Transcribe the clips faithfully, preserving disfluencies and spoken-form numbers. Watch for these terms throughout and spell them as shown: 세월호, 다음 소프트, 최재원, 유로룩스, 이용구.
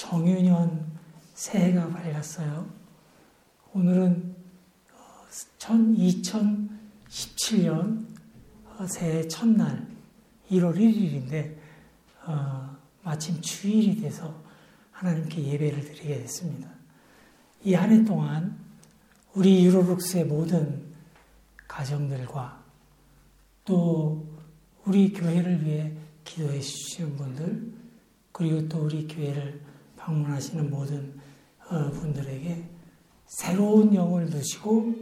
정유년 새해가 밝았어요. 오늘은 이천십칠 년 새해 첫날 일월 일일인데 어, 마침 주일이 돼서 하나님께 예배를 드리게 됐습니다. 이 한 해 동안 우리 유로룩스의 모든 가정들과 또 우리 교회를 위해 기도해 주시는 분들, 그리고 또 우리 교회를 방문하시는 모든 어, 분들에게 새로운 영을 두시고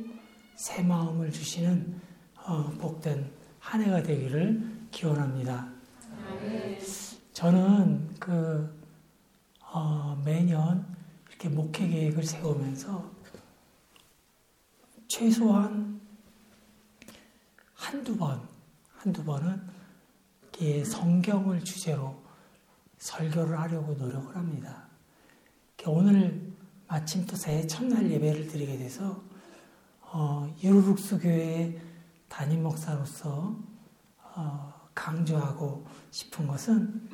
새 마음을 주시는 어, 복된 한 해가 되기를 기원합니다. 네. 저는 그 어, 매년 이렇게 목회 계획을 세우면서 최소한 한두 번, 한두 번은 이렇게 성경을 주제로 설교를 하려고 노력을 합니다. 오늘 마침 또 새해 첫날 예배를 드리게 돼서 어, 유로룩스 교회의 담임 목사로서 어, 강조하고 싶은 것은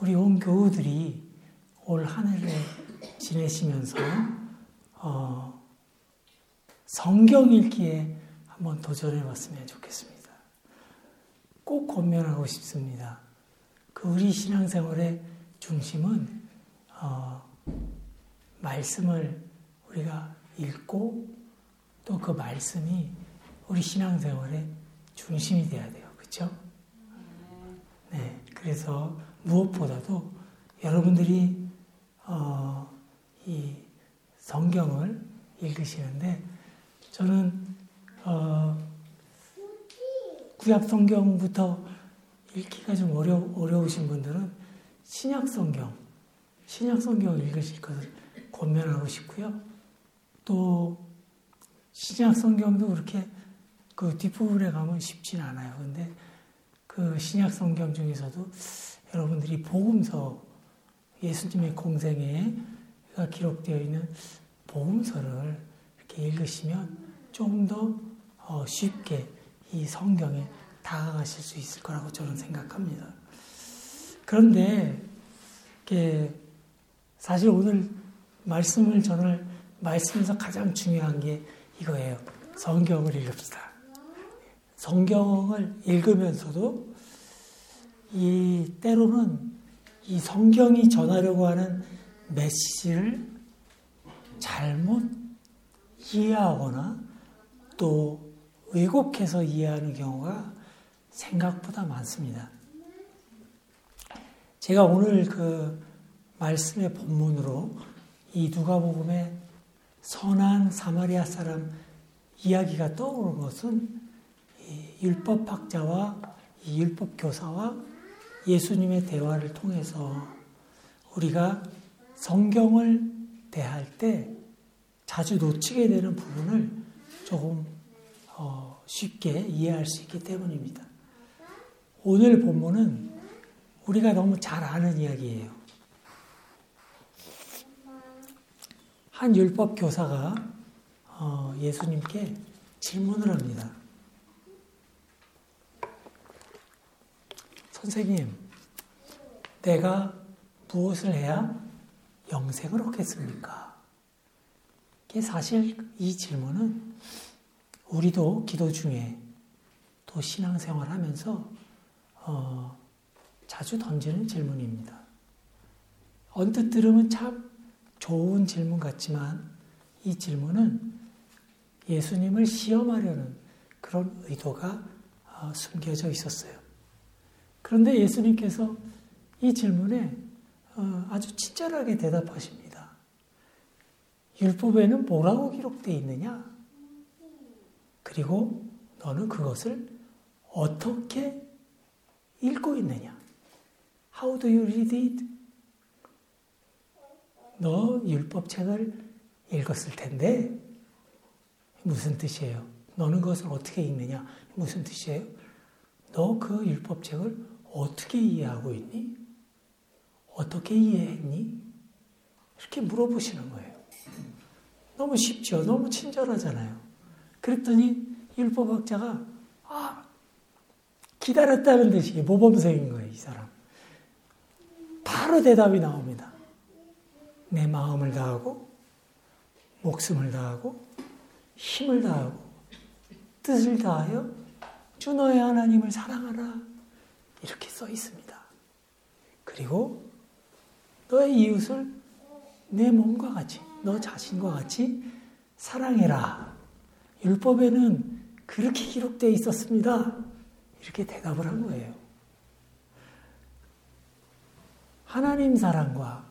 우리 온 교우들이 올 한 해를 지내시면서 어, 성경 읽기에 한번 도전해봤으면 좋겠습니다. 꼭 권면하고 싶습니다. 그 우리 신앙생활의 중심은 어, 말씀을 우리가 읽고 또 그 말씀이 우리 신앙생활의 중심이 돼야 돼요. 그렇죠? 네. 그래서 무엇보다도 여러분들이 어, 이 성경을 읽으시는데 저는 어, 구약 성경부터 읽기가 좀 어려, 어려우신 분들은 신약 성경, 신약 성경 읽으실 것을 권면하고 싶고요. 또 신약 성경도 그렇게 그 뒷부분에 가면 쉽진 않아요. 근데 그 신약 성경 중에서도 여러분들이 복음서, 예수님의 공생에 기록되어 있는 복음서를 이렇게 읽으시면 조금 더 쉽게 이 성경에 다가가실 수 있을 거라고 저는 생각합니다. 그런데 이게 사실 오늘 말씀을 전할 말씀에서 가장 중요한 게 이거예요. 성경을 읽읍시다. 성경을 읽으면서도 이 때로는 이 성경이 전하려고 하는 메시지를 잘못 이해하거나 또 왜곡해서 이해하는 경우가 생각보다 많습니다. 제가 오늘 그 말씀의 본문으로 이 누가복음의 선한 사마리아 사람 이야기가 떠오르는 것은 이 율법학자와 이 율법교사와 예수님의 대화를 통해서 우리가 성경을 대할 때 자주 놓치게 되는 부분을 조금 어 쉽게 이해할 수 있기 때문입니다. 오늘 본문은 우리가 너무 잘 아는 이야기예요. 한 율법교사가 어, 예수님께 질문을 합니다. 선생님, 내가 무엇을 해야 영생을 얻겠습니까? 이게 사실 이 질문은 우리도 기도 중에 또 신앙생활 하면서 어, 자주 던지는 질문입니다. 언뜻 들으면 참 좋은 질문 같지만 이 질문은 예수님을 시험하려는 그런 의도가 숨겨져 있었어요. 그런데 예수님께서 이 질문에 아주 친절하게 대답하십니다. 율법에는 뭐라고 기록되어 있느냐? 그리고 너는 그것을 어떻게 읽고 있느냐? How do you read it? 너 율법책을 읽었을 텐데 무슨 뜻이에요? 너는 그것을 어떻게 읽느냐? 무슨 뜻이에요? 너 그 율법책을 어떻게 이해하고 있니? 어떻게 이해했니? 이렇게 물어보시는 거예요. 너무 쉽죠? 너무 친절하잖아요. 그랬더니 율법학자가 아 기다렸다는 듯이 모범생인 거예요. 이 사람. 바로 대답이 나옵니다. 내 마음을 다하고 목숨을 다하고 힘을 다하고 뜻을 다하여 주 너의 하나님을 사랑하라 이렇게 써 있습니다. 그리고 너의 이웃을 내 몸과 같이 너 자신과 같이 사랑해라. 율법에는 그렇게 기록되어 있었습니다. 이렇게 대답을 한 거예요. 하나님 사랑과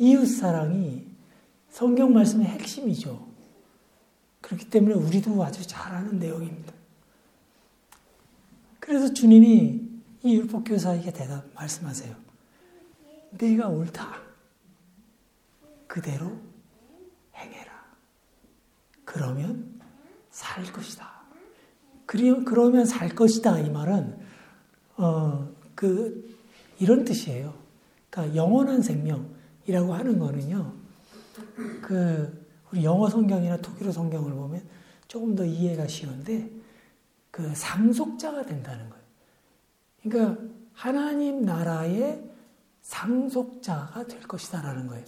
이웃 사랑이 성경 말씀의 핵심이죠. 그렇기 때문에 우리도 아주 잘 아는 내용입니다. 그래서 주님이 이 율법 교사에게 대답 말씀하세요. 네가 옳다. 그대로 행해라. 그러면 살 것이다. 그러면 살 것이다. 이 말은 어, 그 이런 뜻이에요. 그러니까 영원한 생명이라고 하는 거는요. 그 우리 영어 성경이나 독일어 성경을 보면 조금 더 이해가 쉬운데 그 상속자가 된다는 거예요. 그러니까 하나님 나라의 상속자가 될 것이다라는 거예요.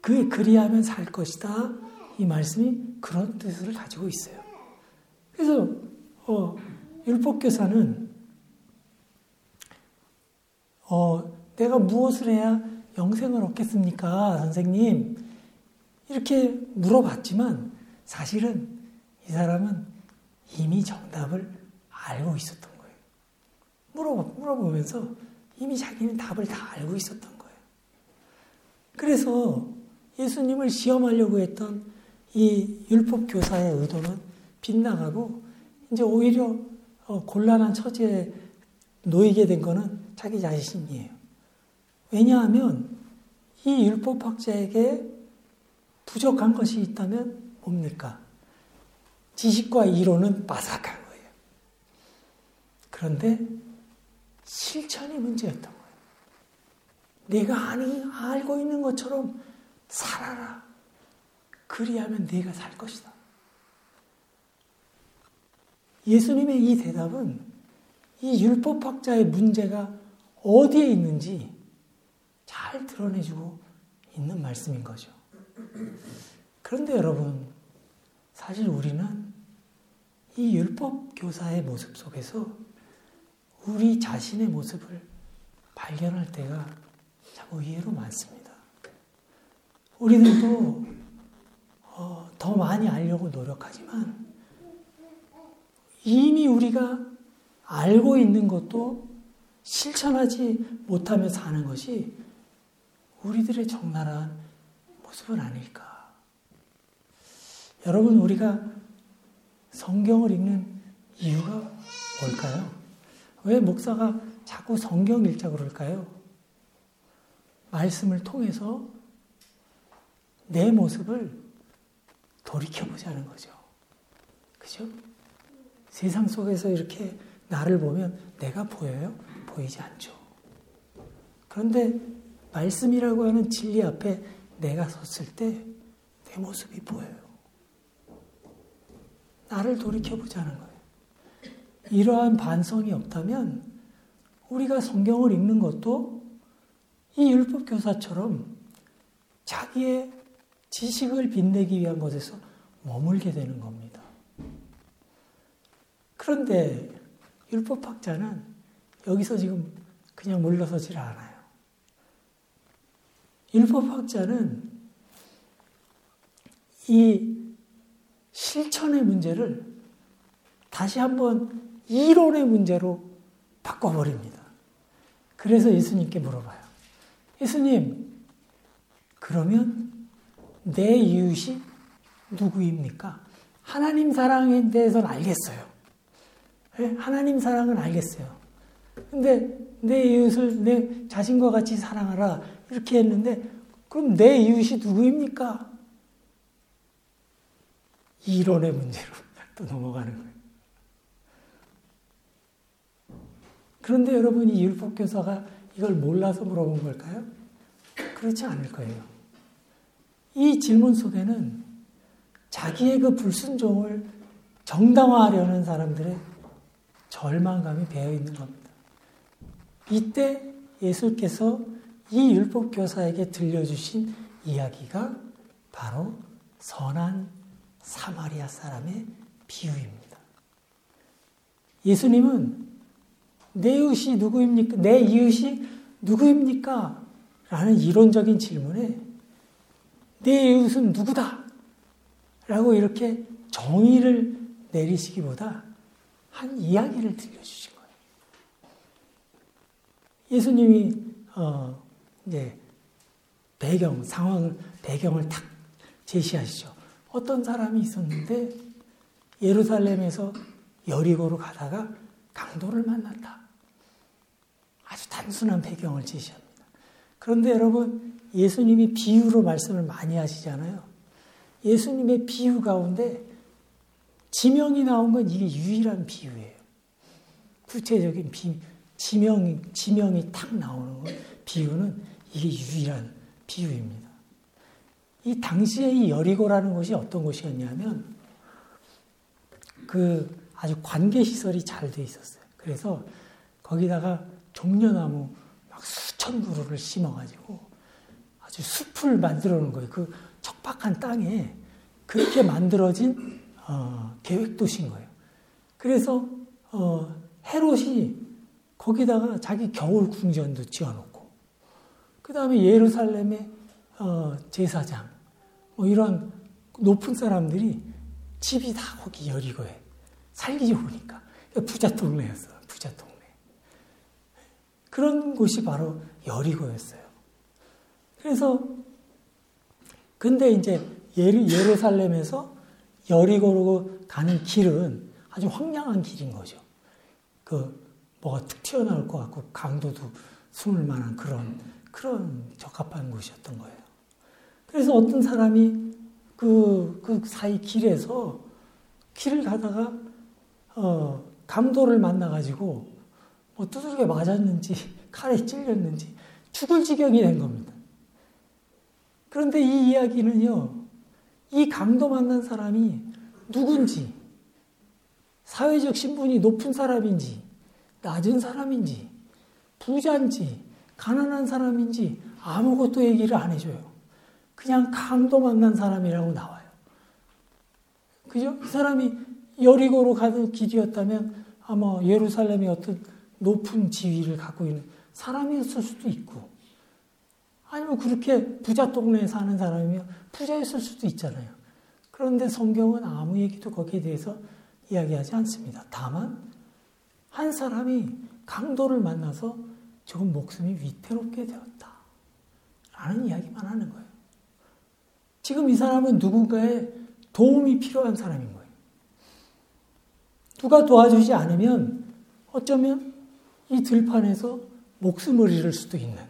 그 그리하면 살 것이다 이 말씀이 그런 뜻을 가지고 있어요. 그래서 어, 율법 교사는 어, 내가 무엇을 해야 영생을 얻겠습니까, 선생님? 이렇게 물어봤지만 사실은 이 사람은 이미 정답을 알고 있었던 거예요. 물어보, 물어보면서 이미 자기는 답을 다 알고 있었던 거예요. 그래서 예수님을 시험하려고 했던 이 율법 교사의 의도는 빗나가고 이제 오히려 곤란한 처지에 놓이게 된 거는 자기 자신이에요. 왜냐하면 이 율법학자에게 부족한 것이 있다면 뭡니까? 지식과 이론은 빠삭한 거예요. 그런데 실천이 문제였던 거예요. 내가 아는, 알고 있는 것처럼 살아라. 그리하면 네가 살 것이다. 예수님의 이 대답은 이 율법학자의 문제가 어디에 있는지 잘 드러내주고 있는 말씀인 거죠. 그런데 여러분, 사실 우리는 이 율법 교사의 모습 속에서 우리 자신의 모습을 발견할 때가 참 의외로 많습니다. 우리들도 어, 더 많이 알려고 노력하지만 이미 우리가 알고 있는 것도 실천하지 못하며 사는 것이 우리들의 적나라한 모습은 아닐까. 여러분, 우리가 성경을 읽는 이유가 뭘까요? 왜 목사가 자꾸 성경 읽자 그럴까요? 말씀을 통해서 내 모습을 돌이켜보자는 거죠. 그죠? 세상 속에서 이렇게 나를 보면 내가 보여요? 보이지 않죠. 그런데 말씀이라고 하는 진리 앞에 내가 섰을 때 내 모습이 보여요. 나를 돌이켜보자는 거예요. 이러한 반성이 없다면 우리가 성경을 읽는 것도 이 율법 교사처럼 자기의 지식을 빛내기 위한 것에서 머물게 되는 겁니다. 그런데 율법학자는 여기서 지금 그냥 물러서질 않아요. 율법학자는 이 실천의 문제를 다시 한번 이론의 문제로 바꿔버립니다. 그래서 예수님께 물어봐요. 예수님, 그러면 내 이웃이 누구입니까? 하나님 사랑에 대해서는 알겠어요. 하나님 사랑은 알겠어요. 근데 내 이웃을 내 자신과 같이 사랑하라 이렇게 했는데 그럼 내 이웃이 누구입니까? 이론의 문제로 또 넘어가는 거예요. 그런데 여러분, 이 율법 교사가 이걸 몰라서 물어본 걸까요? 그렇지 않을 거예요. 이 질문 속에는 자기의 그 불순종을 정당화하려는 사람들의 절망감이 배어있는 겁니다. 이때 예수께서 이 율법교사에게 들려주신 이야기가 바로 선한 사마리아 사람의 비유입니다. 예수님은 내 이웃이 누구입니까? 내 이웃이 누구입니까? 라는 이론적인 질문에 내 이웃은 누구다? 라고 이렇게 정의를 내리시기보다 한 이야기를 들려주신 거예요. 예수님이 어, 이제 배경, 상황을, 배경을 탁 제시하시죠. 어떤 사람이 있었는데 예루살렘에서 여리고로 가다가 강도를 만났다. 아주 단순한 배경을 제시합니다. 그런데 여러분, 예수님이 비유로 말씀을 많이 하시잖아요. 예수님의 비유 가운데 지명이 나온 건 이게 유일한 비유예요. 구체적인 비, 지명이, 지명이 딱 나오는 건, 비유는 이게 유일한 비유입니다. 이 당시에 이 여리고라는 곳이 어떤 곳이었냐면 그 아주 관계시설이 잘 돼 있었어요. 그래서 거기다가 종려나무 막 수천 그루를 심어가지고 아주 숲을 만들어 놓은 거예요. 그 척박한 땅에 그렇게 만들어진 어, 계획도시인 거예요. 그래서 어, 헤롯이 거기다가 자기 겨울 궁전도 지어놓고, 그 다음에 예루살렘의 어, 제사장, 뭐 이런 높은 사람들이 집이 다 거기 여리고에 살기 좋으니까. 그러니까 부자 동네였어요. 부자 동네. 그런 곳이 바로 여리고였어요. 그래서 근데 이제 예루, 예루살렘에서 여리고로 가는 길은 아주 황량한 길인 거죠. 그 뭐가 툭 튀어나올 것 같고 강도도 숨을 만한 그런 그런 적합한 곳이었던 거예요. 그래서 어떤 사람이 그, 그 사이 길에서 길을 가다가 어, 강도를 만나가지고 뭐 두들겨 맞았는지 칼에 찔렸는지 죽을 지경이 된 겁니다. 그런데 이 이야기는요, 이 강도 만난 사람이 누군지, 사회적 신분이 높은 사람인지, 낮은 사람인지, 부자인지, 가난한 사람인지 아무것도 얘기를 안 해줘요. 그냥 강도 만난 사람이라고 나와요. 그죠? 이 사람이 여리고로 가는 길이었다면 아마 예루살렘의 어떤 높은 지위를 갖고 있는 사람이었을 수도 있고, 아니면 그렇게 부자 동네에 사는 사람이면 부자였을 수도 있잖아요. 그런데 성경은 아무 얘기도 거기에 대해서 이야기하지 않습니다. 다만 한 사람이 강도를 만나서 조금 목숨이 위태롭게 되었다 라는 이야기만 하는 거예요. 지금 이 사람은 누군가의 도움이 필요한 사람인 거예요. 누가 도와주지 않으면 어쩌면 이 들판에서 목숨을 잃을 수도 있는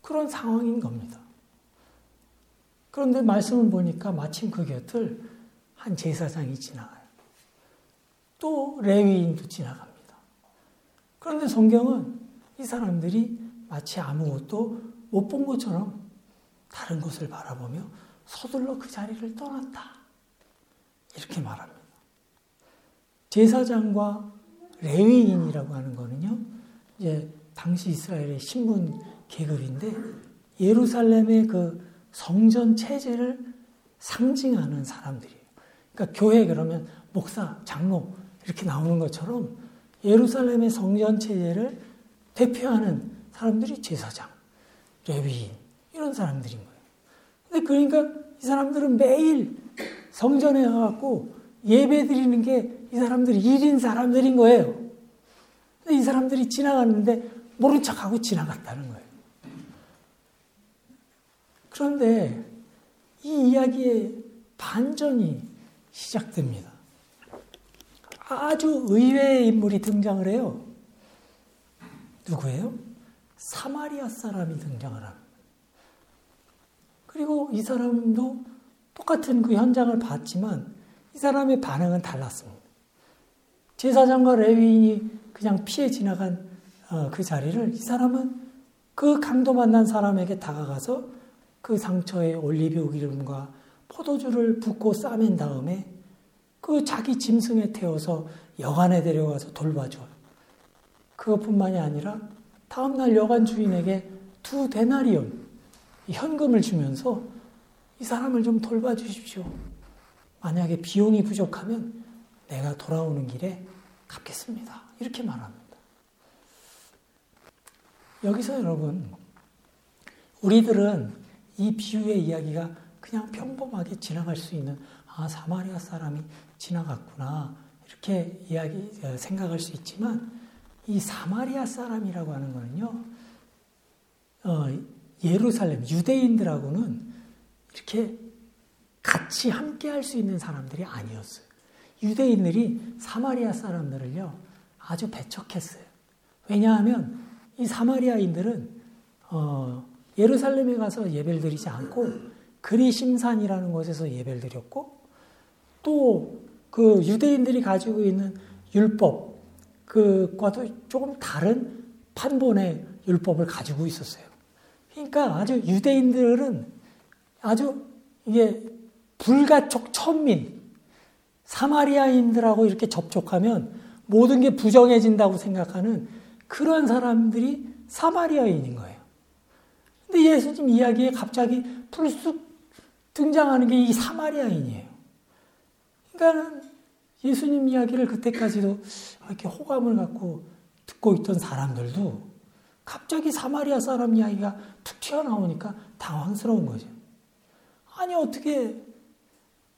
그런 상황인 겁니다. 그런데 말씀을 보니까 마침 그 곁을 한 제사장이 지나가요. 또 레위인도 지나갑니다. 그런데 성경은 이 사람들이 마치 아무것도 못 본 것처럼 다른 곳을 바라보며 서둘러 그 자리를 떠났다, 이렇게 말합니다. 제사장과 레위인이라고 하는 거는요, 이제 당시 이스라엘의 신분 계급인데 예루살렘의 그 성전 체제를 상징하는 사람들이에요. 그러니까 교회 그러면 목사, 장로 이렇게 나오는 것처럼 예루살렘의 성전 체제를 대표하는 사람들이 제사장, 레위인 이런 사람들인 거예요. 근데 그러니까 이 사람들은 매일 성전에 와갖고 예배 드리는 게 이 사람들이 일인 사람들인 거예요. 근데 이 사람들이 지나갔는데 모른 척하고 지나갔다는 거예요. 그런데 이 이야기의 반전이 시작됩니다. 아주 의외의 인물이 등장을 해요. 누구예요? 사마리아 사람이 등장을 합니다. 그리고 이 사람도 똑같은 그 현장을 봤지만 이 사람의 반응은 달랐습니다. 제사장과 레위인이 그냥 피해 지나간 그 자리를 이 사람은 그 강도 만난 사람에게 다가가서 그 상처에 올리브 기름과 포도주를 붓고 싸맨 다음에 그 자기 짐승에 태워서 여관에 데려가서 돌봐줘요. 그것뿐만이 아니라 다음날 여관 주인에게 두 데나리온 현금을 주면서 이 사람을 좀 돌봐주십시오. 만약에 비용이 부족하면 내가 돌아오는 길에 갚겠습니다. 이렇게 말합니다. 여기서 여러분, 우리들은 이 비유의 이야기가 그냥 평범하게 지나갈 수 있는, 아, 사마리아 사람이 지나갔구나, 이렇게 이야기 생각할 수 있지만, 이 사마리아 사람이라고 하는 거는요, 어, 예루살렘 유대인들하고는 이렇게 같이 함께 할 수 있는 사람들이 아니었어요. 유대인들이 사마리아 사람들을요 아주 배척했어요. 왜냐하면 이 사마리아인들은 어, 예루살렘에 가서 예배를 드리지 않고 그리심산이라는 곳에서 예배를 드렸고, 또 그 유대인들이 가지고 있는 율법, 그과도 조금 다른 판본의 율법을 가지고 있었어요. 그러니까 아주 유대인들은 아주 이게 불가촉 천민, 사마리아인들하고 이렇게 접촉하면 모든 게 부정해진다고 생각하는 그런 사람들이 사마리아인인 거예요. 근데 예수님 이야기에 갑자기 불쑥 등장하는 게 이 사마리아인이에요. 그러니까는 예수님 이야기를 그때까지도 이렇게 호감을 갖고 듣고 있던 사람들도 갑자기 사마리아 사람 이야기가 툭 튀어나오니까 당황스러운 거죠. 아니, 어떻게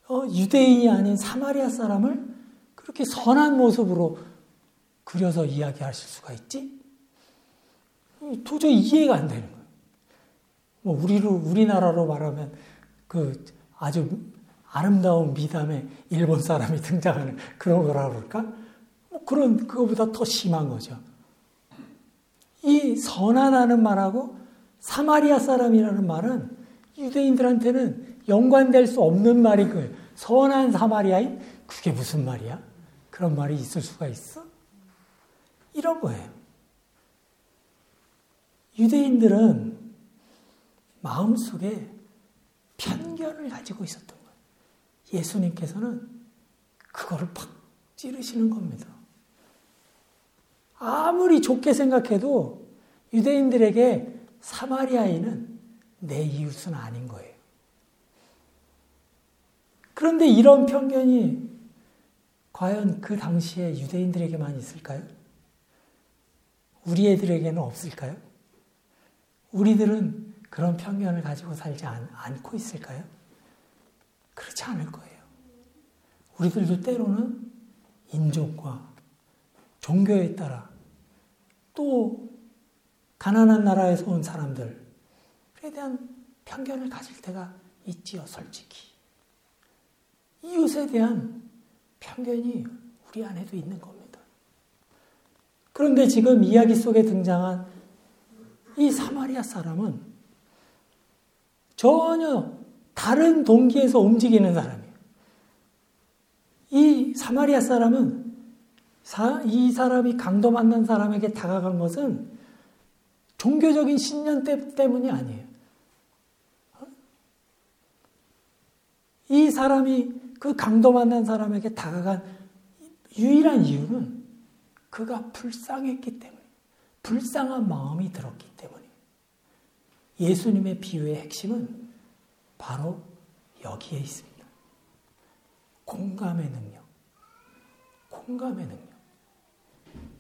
어, 유대인이 아닌 사마리아 사람을 그렇게 선한 모습으로 그려서 이야기하실 수가 있지? 도저히 이해가 안 되는 거예요. 뭐 우리로, 우리나라로 말하면 그 아주 아름다운 미담에 일본 사람이 등장하는 그런 거라고 그럴까? 뭐 그런, 그거보다 더 심한 거죠. 이 선하다는 말하고 사마리아 사람이라는 말은 유대인들한테는 연관될 수 없는 말인 거예요. 선한 사마리아인? 그게 무슨 말이야? 그런 말이 있을 수가 있어? 이런 거예요. 유대인들은 마음속에 편견을 가지고 있었던 거예요. 예수님께서는 그거를 팍 찌르시는 겁니다. 아무리 좋게 생각해도 유대인들에게 사마리아인은 내 이웃은 아닌 거예요. 그런데 이런 편견이 과연 그 당시에 유대인들에게만 있을까요? 우리 애들에게는 없을까요? 우리들은 그런 편견을 가지고 살지 않, 않고 있을까요? 그렇지 않을 거예요. 우리들도 때로는 인종과 종교에 따라, 또 가난한 나라에서 온 사람들에 대한 편견을 가질 때가 있지요. 솔직히 이웃에 대한 편견이 우리 안에도 있는 겁니다. 그런데 지금 이야기 속에 등장한 이 사마리아 사람은 전혀 다른 동기에서 움직이는 사람이에요. 이 사마리아 사람은 사, 이 사람이 강도 만난 사람에게 다가간 것은 종교적인 신념 때문이 아니에요. 이 사람이 그 강도 만난 사람에게 다가간 유일한 이유는 그가 불쌍했기 때문에, 불쌍한 마음이 들었기 때문에. 예수님의 비유의 핵심은 바로 여기에 있습니다. 공감의 능력. 공감의 능력.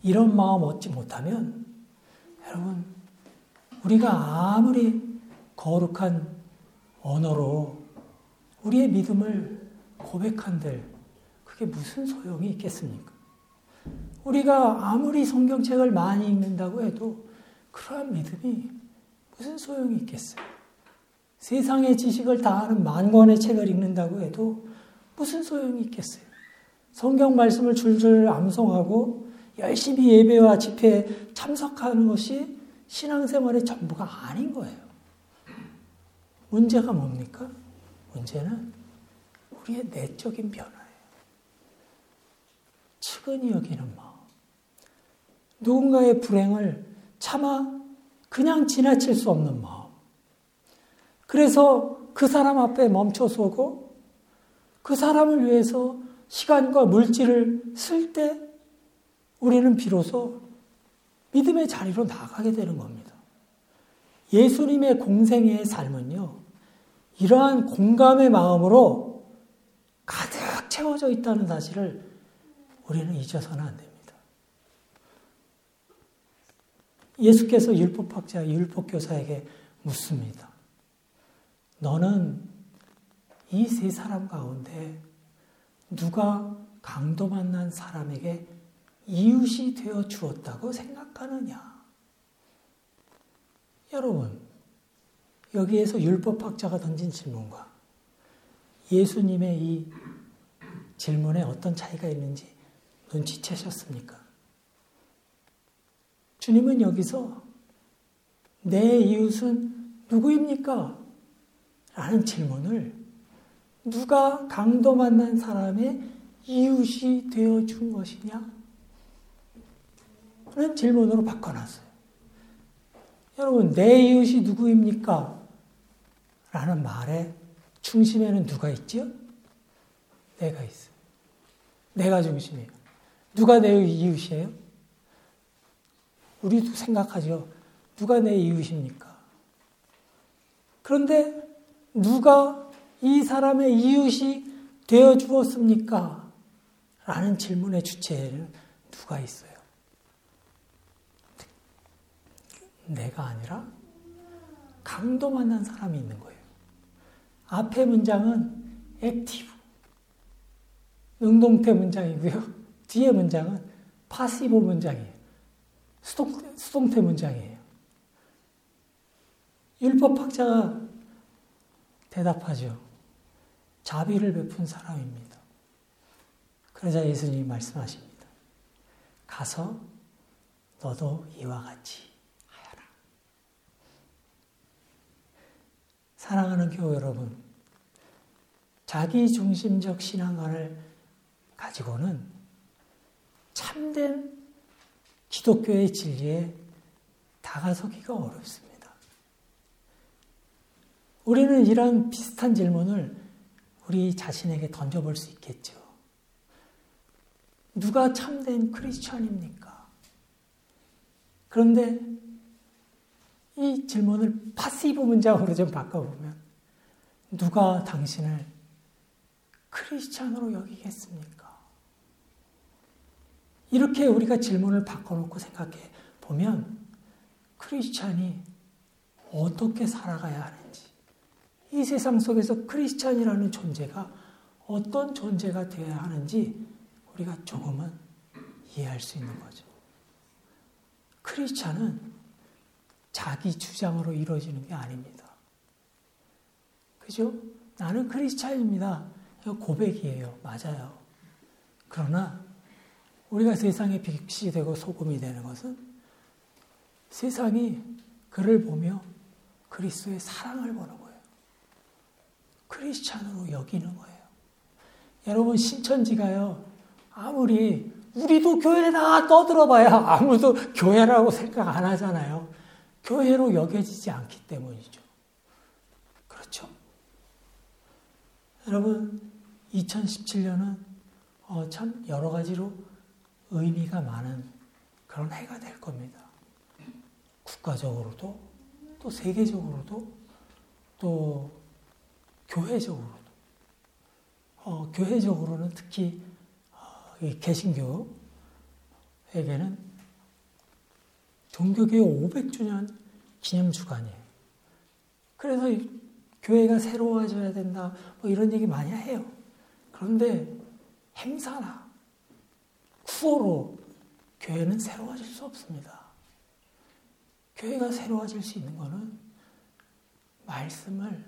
이런 마음 얻지 못하면, 여러분, 우리가 아무리 거룩한 언어로 우리의 믿음을 고백한들 그게 무슨 소용이 있겠습니까? 우리가 아무리 성경책을 많이 읽는다고 해도 그러한 믿음이 무슨 소용이 있겠어요? 세상의 지식을 다 아는 만 권의 책을 읽는다고 해도 무슨 소용이 있겠어요? 성경 말씀을 줄줄 암송하고 열심히 예배와 집회에 참석하는 것이 신앙생활의 전부가 아닌 거예요. 문제가 뭡니까? 문제는 우리의 내적인 변화예요. 측은히 여기는 마음, 누군가의 불행을 차마 그냥 지나칠 수 없는 마음, 그래서 그 사람 앞에 멈춰서고 그 사람을 위해서 시간과 물질을 쓸 때 우리는 비로소 믿음의 자리로 나아가게 되는 겁니다. 예수님의 공생애의 삶은요, 이러한 공감의 마음으로 가득 채워져 있다는 사실을 우리는 잊어서는 안 됩니다. 예수께서 율법학자, 율법교사에게 묻습니다. 너는 이 세 사람 가운데 누가 강도 만난 사람에게 이웃이 되어 주었다고 생각하느냐? 여러분, 여기에서 율법학자가 던진 질문과 예수님의 이 질문에 어떤 차이가 있는지 눈치채셨습니까? 주님은 여기서 내 이웃은 누구입니까? 라는 질문을 누가 강도 만난 사람의 이웃이 되어준 것이냐? 라는 질문으로 바꿔놨어요. 여러분, 내 이웃이 누구입니까? 라는 말에 중심에는 누가 있지요? 내가 있어요. 내가 중심이에요. 누가 내 이웃이에요? 우리도 생각하죠. 누가 내 이웃입니까? 그런데 누가 이 사람의 이웃이 되어 주었습니까? 라는 질문의 주체에는 누가 있어요? 내가 아니라 강도 만난 사람이 있는 거예요. 앞에 문장은 액티브, 능동태 문장이고요. 뒤에 문장은 파시브 문장이에요. 수동, 수동태 문장이에요. 율법학자가 대답하죠. 자비를 베푼 사람입니다. 그러자 예수님이 말씀하십니다. 가서 너도 이와 같이 하여라. 사랑하는 교우 여러분, 자기중심적 신앙관을 가지고는 참된 기독교의 진리에 다가서기가 어렵습니다. 우리는 이러한 비슷한 질문을 우리 자신에게 던져볼 수 있겠죠. 누가 참된 크리스천입니까? 그런데 이 질문을 파시브 문장으로 좀 바꿔보면 누가 당신을 크리스천으로 여기겠습니까? 이렇게 우리가 질문을 바꿔놓고 생각해 보면 크리스찬이 어떻게 살아가야 하는지, 이 세상 속에서 크리스찬이라는 존재가 어떤 존재가 되어야 하는지 우리가 조금은 이해할 수 있는 거죠. 크리스찬은 자기 주장으로 이루어지는 게 아닙니다. 그죠? 나는 크리스찬입니다. 고백이에요. 맞아요. 그러나 우리가 세상에 빛이 되고 소금이 되는 것은 세상이 그를 보며 그리스도의 사랑을 보는 거예요. 크리스찬으로 여기는 거예요. 여러분, 신천지가요, 아무리 우리도 교회나 떠들어봐야 아무도 교회라고 생각 안 하잖아요. 교회로 여겨지지 않기 때문이죠. 그렇죠? 여러분, 이천십칠 년은 어, 참 여러 가지로 의미가 많은 그런 해가 될 겁니다. 국가적으로도, 또 세계적으로도, 또 교회적으로도. 어, 교회적으로는 특히 어, 이 개신교에게는 종교개혁 오백 주년 기념주간이에요. 그래서 교회가 새로워져야 된다, 뭐 이런 얘기 많이 해요. 그런데 행사나 수호로 교회는 새로워질 수 없습니다. 교회가 새로워질 수 있는 것은 말씀을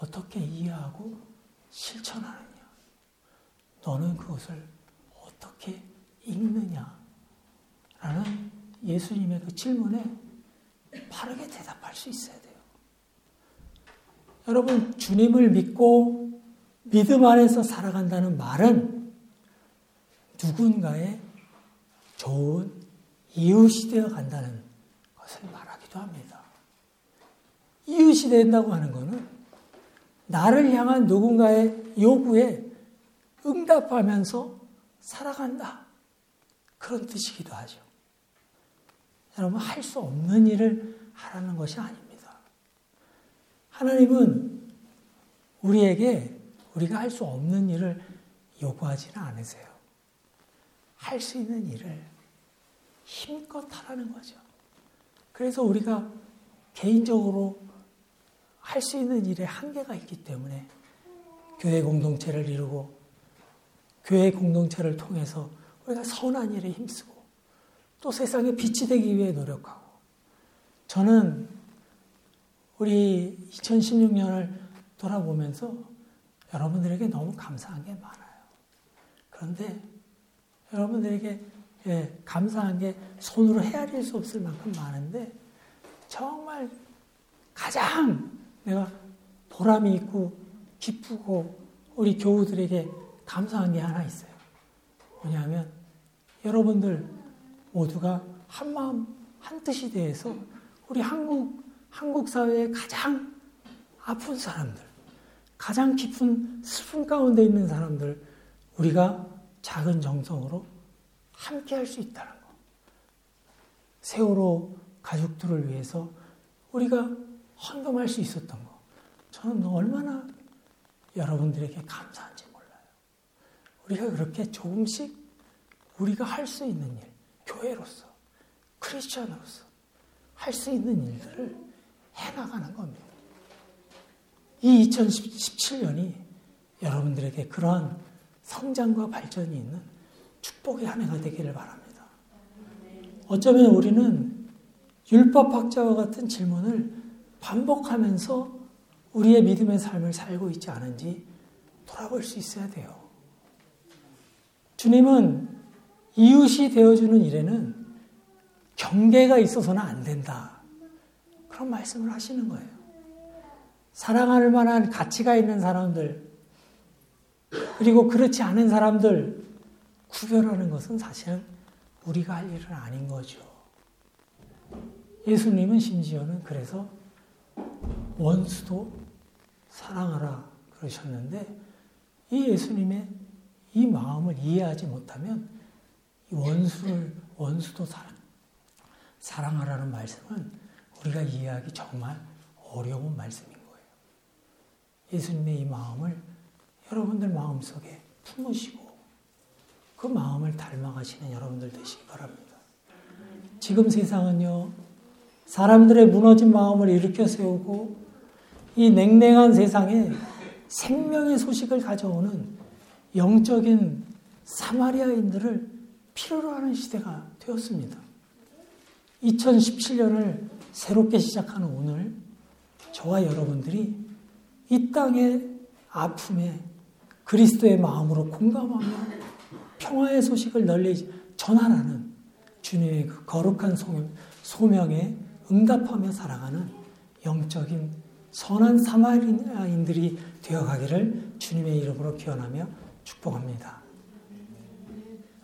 어떻게 이해하고 실천하느냐, 너는 그것을 어떻게 읽느냐라는 예수님의 그 질문에 바르게 대답할 수 있어야 돼요. 여러분, 주님을 믿고 믿음 안에서 살아간다는 말은 누군가의 좋은 이웃이 되어 간다는 것을 말하기도 합니다. 이웃이 된다고 하는 것은 나를 향한 누군가의 요구에 응답하면서 살아간다, 그런 뜻이기도 하죠. 여러분, 할 수 없는 일을 하라는 것이 아닙니다. 하나님은 우리에게 우리가 할 수 없는 일을 요구하지는 않으세요. 할 수 있는 일을 힘껏 하라는 거죠. 그래서 우리가 개인적으로 할 수 있는 일에 한계가 있기 때문에 교회 공동체를 이루고 교회 공동체를 통해서 우리가 선한 일에 힘쓰고 또 세상에 빛이 되기 위해 노력하고, 저는 우리 이천십육 년을 돌아보면서 여러분들에게 너무 감사한 게 많아요. 그런데 여러분들에게 예, 감사한 게 손으로 헤아릴 수 없을 만큼 많은데, 정말 가장 내가 보람이 있고 기쁘고 우리 교우들에게 감사한 게 하나 있어요. 뭐냐면 여러분들 모두가 한마음 한뜻이 돼서 우리 한국, 한국 사회의 가장 아픈 사람들, 가장 깊은 슬픔 가운데 있는 사람들 우리가 작은 정성으로 함께 할 수 있다는 거. 세월호 가족들을 위해서 우리가 헌금할 수 있었던 거. 저는 얼마나 여러분들에게 감사한지 몰라요. 우리가 그렇게 조금씩 우리가 할 수 있는 일, 교회로서, 크리스천으로서 할 수 있는 일들을 해나가는 겁니다. 이 이천십칠 년이 여러분들에게 그러한 성장과 발전이 있는 축복의 한 해가 되기를 바랍니다. 어쩌면 우리는 율법학자와 같은 질문을 반복하면서 우리의 믿음의 삶을 살고 있지 않은지 돌아볼 수 있어야 돼요. 주님은 이웃이 되어주는 일에는 경계가 있어서는 안 된다, 그런 말씀을 하시는 거예요. 사랑할 만한 가치가 있는 사람들, 그리고 그렇지 않은 사람들 구별하는 것은 사실은 우리가 할 일은 아닌 거죠. 예수님은 심지어는 그래서 원수도 사랑하라 그러셨는데, 이 예수님의 이 마음을 이해하지 못하면 원수를, 원수도 사랑, 사랑하라는 말씀은 우리가 이해하기 정말 어려운 말씀인 거예요. 예수님의 이 마음을 여러분들 마음속에 품으시고 그 마음을 닮아가시는 여러분들 되시기 바랍니다. 지금 세상은요, 사람들의 무너진 마음을 일으켜 세우고 이 냉랭한 세상에 생명의 소식을 가져오는 영적인 사마리아인들을 필요로 하는 시대가 되었습니다. 이천십칠 년을 새롭게 시작하는 오늘, 저와 여러분들이 이 땅의 아픔에 그리스도의 마음으로 공감하며 평화의 소식을 널리 전환하는 주님의 그 거룩한 소명에 응답하며 살아가는 영적인 선한 사마리아인들이 되어가기를 주님의 이름으로 기원하며 축복합니다.